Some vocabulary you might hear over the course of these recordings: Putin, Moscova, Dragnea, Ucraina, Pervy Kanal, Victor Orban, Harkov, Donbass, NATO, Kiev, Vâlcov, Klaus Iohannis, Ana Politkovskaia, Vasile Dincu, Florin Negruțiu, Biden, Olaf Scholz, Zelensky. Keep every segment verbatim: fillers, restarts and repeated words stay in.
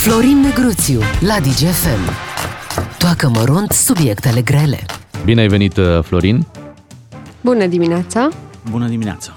Florin Negruțiu la D I G F M. Toacă mărunt subiectele grele. Bine ai venit, Florin. Bună dimineața. Bună dimineața.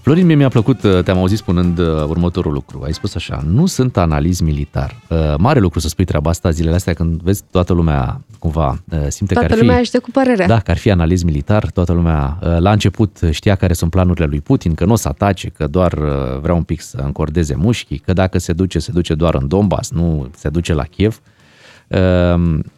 Florin, mie mi-a plăcut, te-am auzit spunând următorul lucru. Ai spus așa: nu sunt analiz militar. Mare lucru să spui treaba asta zilele astea, când vezi toată lumea cumva simte toată că ar fi... lumea aștept cu părerea. Da, că ar fi analiz militar. Toată lumea la început știa care sunt planurile lui Putin, că nu o să atace, că doar vrea un pic să încordeze mușchii, că dacă se duce, se duce doar în Donbass, nu se duce la Kiev.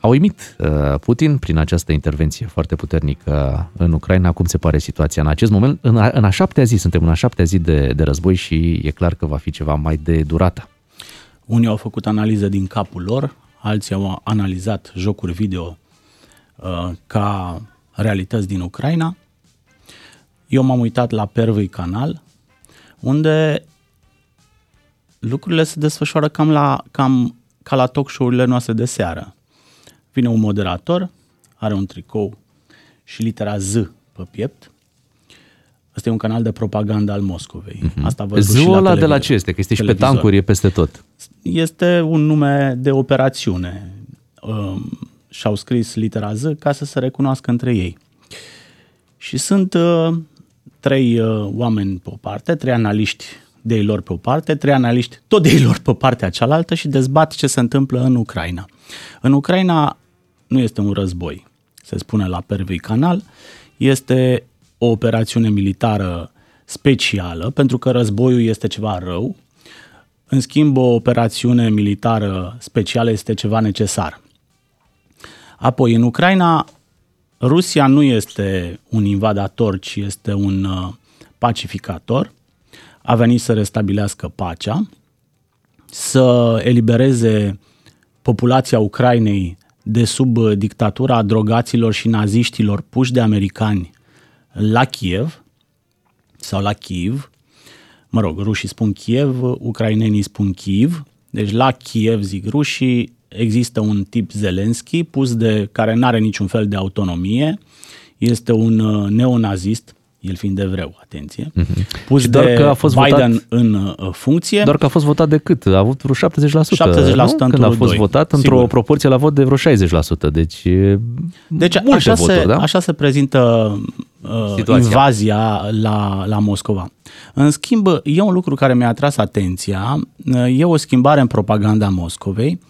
A uimit Putin prin această intervenție foarte puternică în Ucraina. Cum se pare situația în acest moment? În a, în a șaptea zi, suntem în a șaptea zi de, de război și e clar că va fi ceva mai de durată. Unii au făcut analiză din capul lor, alții au analizat jocuri video uh, ca realități din Ucraina. Eu m-am uitat la Pervy Kanal, unde lucrurile se desfășoară cam la... Cam ca la talk show-urile noastre de seară. Vine un moderator, are un tricou și litera Z pe piept. Ăsta e un canal de propagandă al Moscovei. Mm-hmm. Asta văd și la televizor. De la ce este? Că este și pe tancuri, e peste tot. Este un nume de operațiune. Um, și-au scris litera Z ca să se recunoască între ei. Și sunt uh, trei uh, oameni pe o parte, trei analiști de ei lor pe o parte, trei analiști tot de ei lor pe partea cealaltă și dezbat ce se întâmplă în Ucraina. În Ucraina nu este un război, se spune la Pervy Kanal, este o operațiune militară specială, pentru că războiul este ceva rău, în schimb o operațiune militară specială este ceva necesar. Apoi, în Ucraina, Rusia nu este un invadator, ci este un pacificator. A venit să restabilească pacea, să elibereze populația Ucrainei de sub dictatura drogaților și naziștilor puși de americani la Kiev sau la Kiev. Mă rog, rușii spun Kiev, ucrainenii spun Kiev. Deci la Kiev, zic rușii, există un tip Zelensky pus de, care nu are niciun fel de autonomie. Este un neonazist, el fiind evreu, atenție, pus și doar de că a fost Biden votat, în funcție. Doar că a fost votat de cât? A avut vreo șaptezeci la sută, șaptezeci la sută când a fost doi. Votat, sigur. Într-o proporție la vot de vreo șaizeci la sută. Deci, deci așa, voturi, se, da? Așa se prezintă uh, invazia la, la Moscova. În schimb, e un lucru care mi-a atras atenția, e o schimbare în propaganda Moscovei.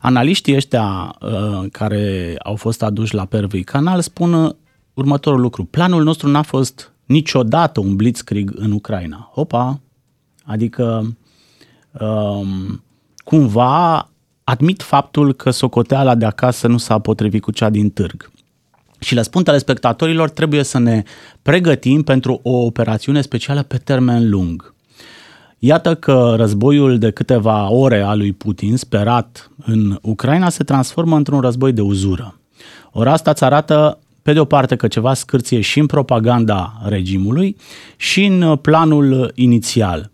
Analiștii ăștia uh, care au fost aduși la Pervy Kanal spun următorul lucru: planul nostru n-a fost niciodată un blitzkrieg în Ucraina. Opa! Adică um, cumva admit faptul că socoteala de acasă nu s-a potrivit cu cea din târg. Și le spun telespectatorilor, trebuie să ne pregătim pentru o operațiune specială pe termen lung. Iată că războiul de câteva ore al lui Putin, sperat în Ucraina, se transformă într-un război de uzură. Ori asta îți arată, pe de o parte, că ceva scârție și în propaganda regimului și în planul inițial.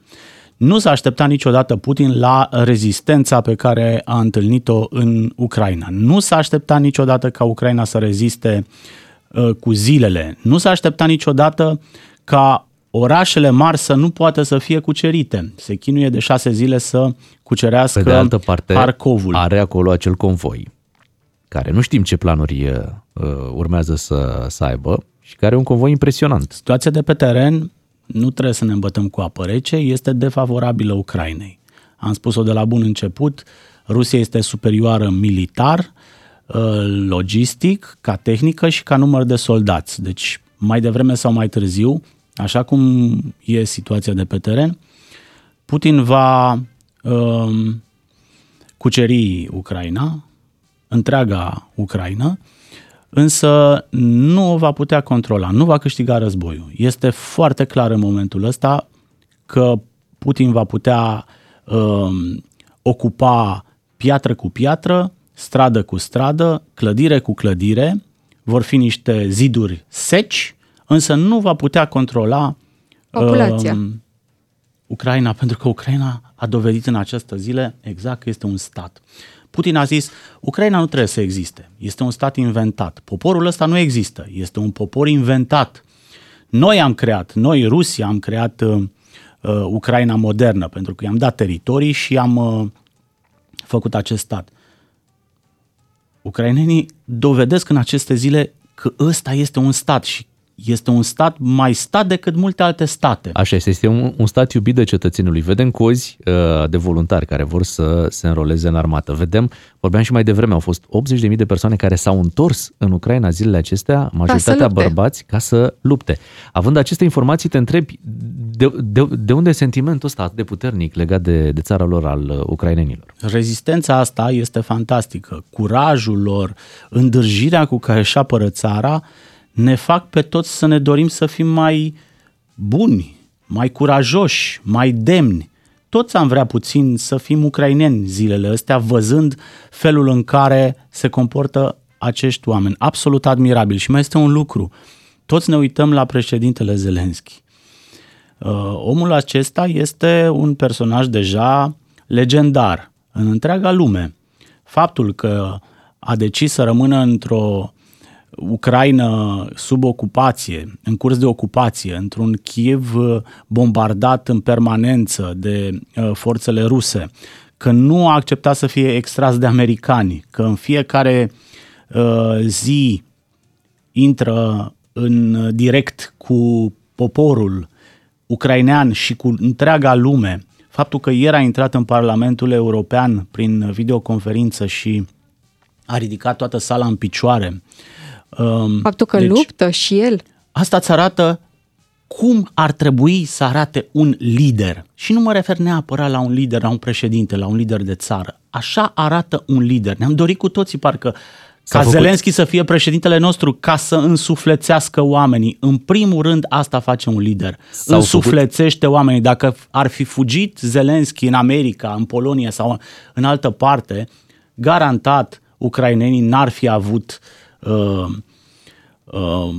Nu s-a așteptat niciodată Putin la rezistența pe care a întâlnit-o în Ucraina. Nu s-a așteptat niciodată ca Ucraina să reziste uh, cu zilele. Nu s-a așteptat niciodată ca orașele mari să nu poată să fie cucerite. Se chinuie de șase zile să cucerească Harkovul. Pe de altă parte, Harkovul. Are acolo acel convoi, care nu știm ce planuri uh, urmează să, să aibă și care e un convoi impresionant. Situația de pe teren, nu trebuie să ne îmbătăm cu apă rece, este defavorabilă Ucrainei. Am spus-o de la bun început, Rusia este superioară militar, uh, logistic, ca tehnică și ca număr de soldați. Deci, mai devreme sau mai târziu, așa cum e situația de pe teren, Putin va uh, cuceri Ucraina, întreaga Ucraina, însă nu o va putea controla, nu va câștiga războiul. Este foarte clar în momentul ăsta că Putin va putea uh, ocupa piatră cu piatră, stradă cu stradă, clădire cu clădire, vor fi niște ziduri seci, însă nu va putea controla uh, populația Ucraina, pentru că Ucraina a dovedit în această zile exact că este un stat. Putin a zis, Ucraina nu trebuie să existe, este un stat inventat. Poporul ăsta nu există, este un popor inventat. Noi am creat, noi, Rusia, am creat uh, Ucraina modernă, pentru că i-am dat teritorii și am uh, făcut acest stat. Ucrainenii dovedesc în aceste zile că ăsta este un stat și este un stat mai stat decât multe alte state. Așa este, este un, un stat iubit de cetățenului. Vedem cozi uh, de voluntari care vor să se înroleze în armată. Vedem, vorbeam și mai devreme, au fost optzeci de mii de persoane care s-au întors în Ucraina zilele acestea, majoritatea ca bărbați, ca să lupte. Având aceste informații, te întrebi de, de, de unde e sentimentul ăsta atât de puternic legat de, de țara lor al ucrainenilor. Rezistența asta este fantastică. Curajul lor, îndârjirea cu care își apără țara, ne fac pe toți să ne dorim să fim mai buni, mai curajoși, mai demni. Toți am vrea puțin să fim ucraineni zilele astea, văzând felul în care se comportă acești oameni. Absolut admirabil. Și mai este un lucru. Toți ne uităm la președintele Zelensky. Omul acesta este un personaj deja legendar în întreaga lume. Faptul că a decis să rămână într-o Ucraina sub ocupație, în curs de ocupație, într-un Kiev bombardat în permanență de forțele ruse, că nu a acceptat să fie extras de americani, că în fiecare uh, zi intră în direct cu poporul ucrainean și cu întreaga lume. Faptul că ieri a intrat în Parlamentul European prin videoconferință și a ridicat toată sala în picioare. Faptul că deci, luptă și el. Asta îți arată cum ar trebui să arate un lider. Și nu mă refer neapărat la un lider, la un președinte, la un lider de țară. Așa arată un lider. Ne-am dorit cu toții parcă S-a ca făcut. Zelensky să fie președintele nostru, ca să însuflețească oamenii. În primul rând asta face un lider. S-a Însuflețește făcut. Oamenii. Dacă ar fi fugit Zelensky în America, în Polonia sau în altă parte, garantat ucrainenii n-ar fi avut Uh, uh,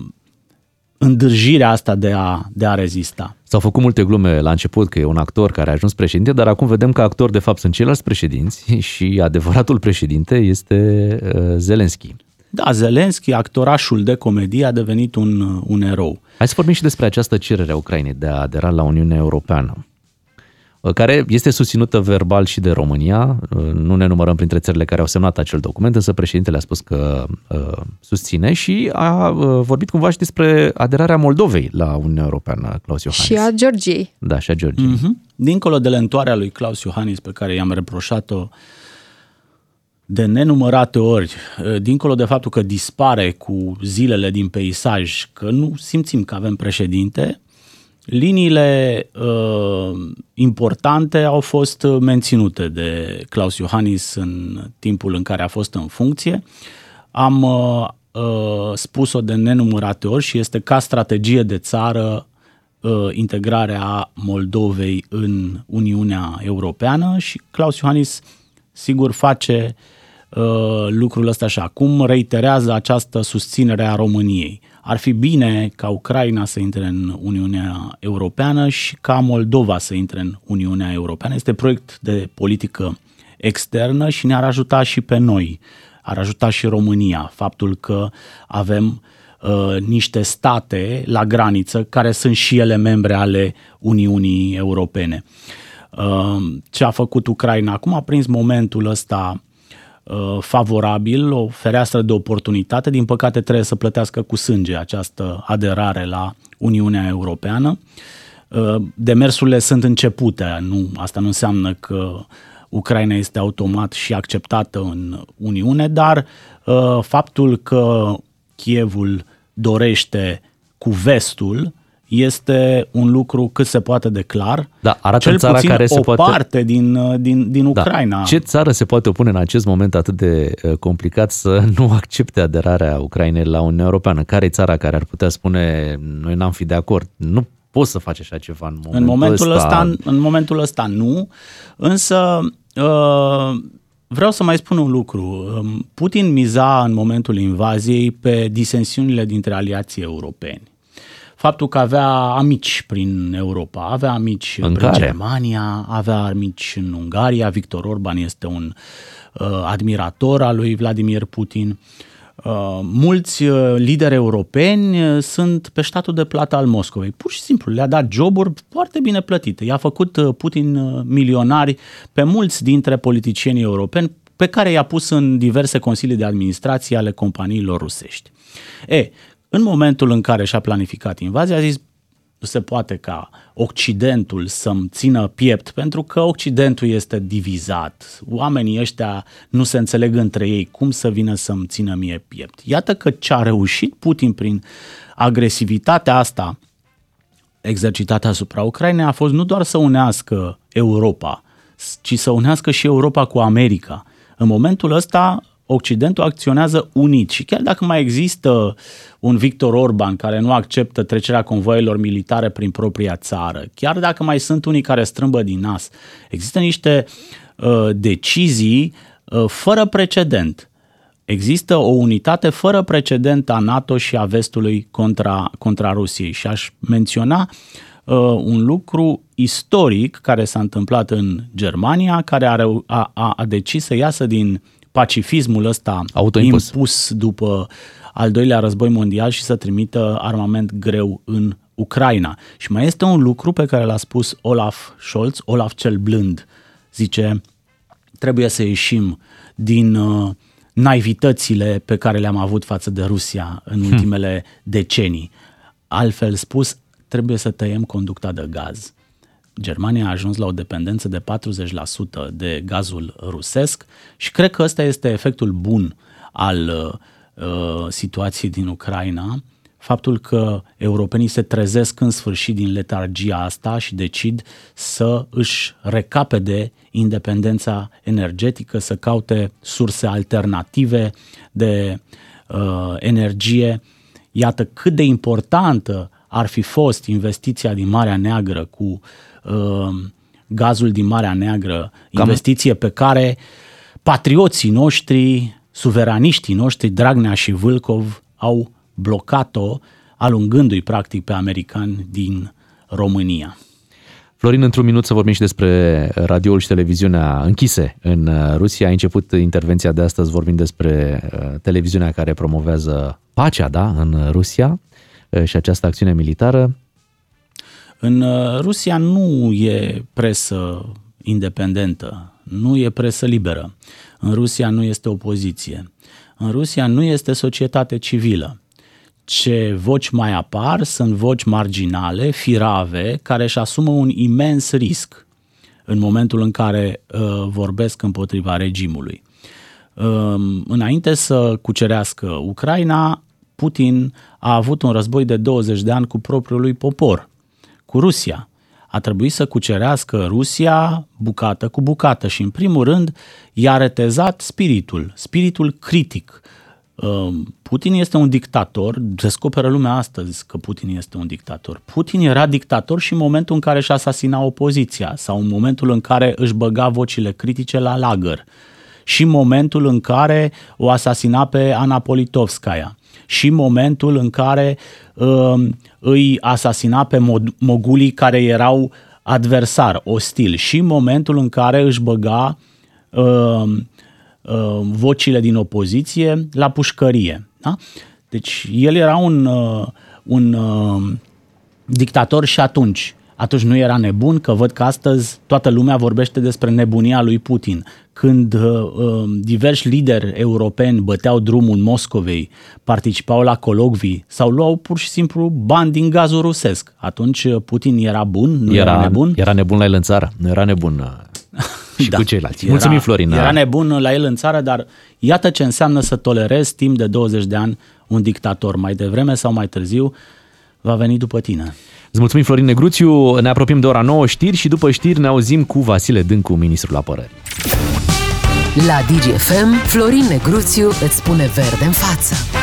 îndârjirea asta de a, de a rezista. S-au făcut multe glume la început că e un actor care a ajuns președinte, dar acum vedem că actor de fapt sunt ceilalți președinți și adevăratul președinte este uh, Zelensky. Da, Zelensky, actorașul de comedie, a devenit un, un erou. Hai să vorbim și despre această cerere a Ucrainei de a adera la Uniunea Europeană, care este susținută verbal și de România. Nu ne numărăm printre țările care au semnat acel document, însă președintele a spus că uh, susține și a uh, vorbit cumva și despre aderarea Moldovei la Uniunea Europeană, Klaus Iohannis. Și a Georgiei. Da, și a Georgiei. Mm-hmm. Dincolo de lentoarea lui Klaus Iohannis, pe care i-am reproșat-o de nenumărate ori, dincolo de faptul că dispare cu zilele din peisaj, că nu simțim că avem președinte, liniile uh, importante au fost menținute de Klaus Iohannis în timpul în care a fost în funcție. Am uh, uh, spus-o de nenumărate ori și este ca strategie de țară uh, integrarea Moldovei în Uniunea Europeană și Klaus Iohannis sigur face uh, lucrul ăsta și acum reiterează această susținere a României. Ar fi bine ca Ucraina să intre în Uniunea Europeană și ca Moldova să intre în Uniunea Europeană. Este proiect de politică externă și ne-ar ajuta și pe noi, ar ajuta și România. Faptul că avem uh, niște state la graniță care sunt și ele membre ale Uniunii Europene. Uh, ce a făcut Ucraina acum a prins momentul ăsta favorabil, o fereastră de oportunitate, din păcate trebuie să plătească cu sânge această aderare la Uniunea Europeană. Demersurile sunt începute, nu, asta nu înseamnă că Ucraina este automat și acceptată în Uniune, dar faptul că Kievul dorește cu vestul este un lucru cât se poate de clar, da, arată cel țara puțin care se o poate... parte din, din, din Ucraina. Da. Ce țară se poate opune în acest moment atât de complicat să nu accepte aderarea Ucrainei la Uniunea Europeană? Care e țara care ar putea spune noi n-am fi de acord? Nu poți să faci așa ceva în momentul, în momentul ăsta. ăsta. În momentul ăsta nu, însă vreau să mai spun un lucru. Putin miza în momentul invaziei pe disensiunile dintre aliații europeni. Faptul că avea amici prin Europa, avea amici în prin care? Germania, avea amici în Ungaria, Victor Orban este un uh, admirator al lui Vladimir Putin, Mulți lideri europeni sunt pe statul de plată al Moscovei. Pur și simplu le-a dat joburi foarte bine plătite. I-a făcut Putin milionari pe mulți dintre politicienii europeni pe care i-a pus în diverse consilii de administrație ale companiilor rusești. E, în momentul în care și-a planificat invazia, a zis: nu se poate ca Occidentul să-mi țină piept, pentru că Occidentul este divizat. Oamenii ăștia nu se înțeleg între ei. Cum să vină să-mi țină mie piept? Iată că ce-a reușit Putin prin agresivitatea asta exercitată asupra Ucrainei a fost nu doar să unească Europa, ci să unească și Europa cu America. În momentul ăsta Occidentul acționează unit și chiar dacă mai există un Victor Orban care nu acceptă trecerea convoilor militare prin propria țară, chiar dacă mai sunt unii care strâmbă din nas, există niște uh, decizii uh, fără precedent. Există o unitate fără precedent a NATO și a vestului contra, contra Rusiei și aș menționa uh, un lucru istoric care s-a întâmplat în Germania, care a, reu- a, a, a decis să iasă din pacifismul ăsta autoimpus impus după al doilea război mondial și să trimită armament greu în Ucraina. Și mai este un lucru pe care l-a spus Olaf Scholz, Olaf cel blând. Zice, trebuie să ieșim din uh, naivitățile pe care le-am avut față de Rusia în hmm. ultimele decenii. Altfel spus, trebuie să tăiem conducta de gaz. Germania a ajuns la o dependență de patruzeci la sută de gazul rusesc și cred că ăsta este efectul bun al uh, situației din Ucraina, faptul că europenii se trezesc în sfârșit din letargia asta și decid să își recapete independența energetică, să caute surse alternative de uh, energie. Iată cât de importantă ar fi fost investiția din Marea Neagră cu uh, gazul din Marea Neagră, Cam... investiție pe care patrioții noștri, suveraniștii noștri, Dragnea și Vâlcov, au blocat-o, alungându-i practic pe americani din România. Florin, într-un minut să vorbim și despre radioul și televiziunea închise în Rusia. Ai început intervenția de astăzi vorbind despre televiziunea care promovează pacea, da, în Rusia și această acțiune militară. În Rusia nu e presă independentă, nu e presă liberă. În Rusia nu este opoziție. În Rusia nu este societate civilă. Ce voci mai apar sunt voci marginale, firave, care își asumă un imens risc în momentul în care uh, vorbesc împotriva regimului. Uh, înainte să cucerească Ucraina, Putin a avut un război de douăzeci de ani cu propriul lui popor, cu Rusia. A trebuit să cucerească Rusia bucată cu bucată și, în primul rând, i-a retezat spiritul, spiritul critic. Putin este un dictator, descoperă lumea astăzi că Putin este un dictator. Putin era dictator și în momentul în care își asasina opoziția sau în momentul în care își băga vocile critice la lagăr și în momentul în care o asasina pe Ana Politkovskaia. Și momentul în care uh, îi asasina pe mod- mogulii care erau adversari, ostili. Și momentul în care își băga uh, uh, vocile din opoziție la pușcărie. Da? Deci el era un, uh, un uh, dictator și atunci. Atunci nu era nebun, că văd că astăzi toată lumea vorbește despre nebunia lui Putin. Când uh, diversi lideri europeni băteau drumul Moscovei, participau la colocvii sau luau pur și simplu bani din gazul rusesc. Atunci Putin era bun, nu era, era nebun? Era nebun la el în țară, nu era nebun și da, cu ceilalți. Mulțumim, era, Florin. Era nebun la el în țară, dar iată ce înseamnă să tolerezi timp de douăzeci de ani un dictator. Mai devreme sau mai târziu va veni după tine. Îți mulțumim, Florin Negruțiu. Ne apropiem de ora nouă, știri, și după știri ne auzim cu Vasile Dincu, ministrul apărării. La D J F M, Florin Negruțiu îți pune verde în față.